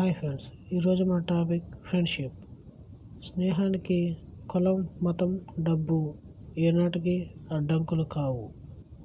Hi friends, ఈరోజు మన topic friendship. స్నేహానికి కులం, మతం, డబ్బు ఏనాటికి అడ్డంకులు కావు.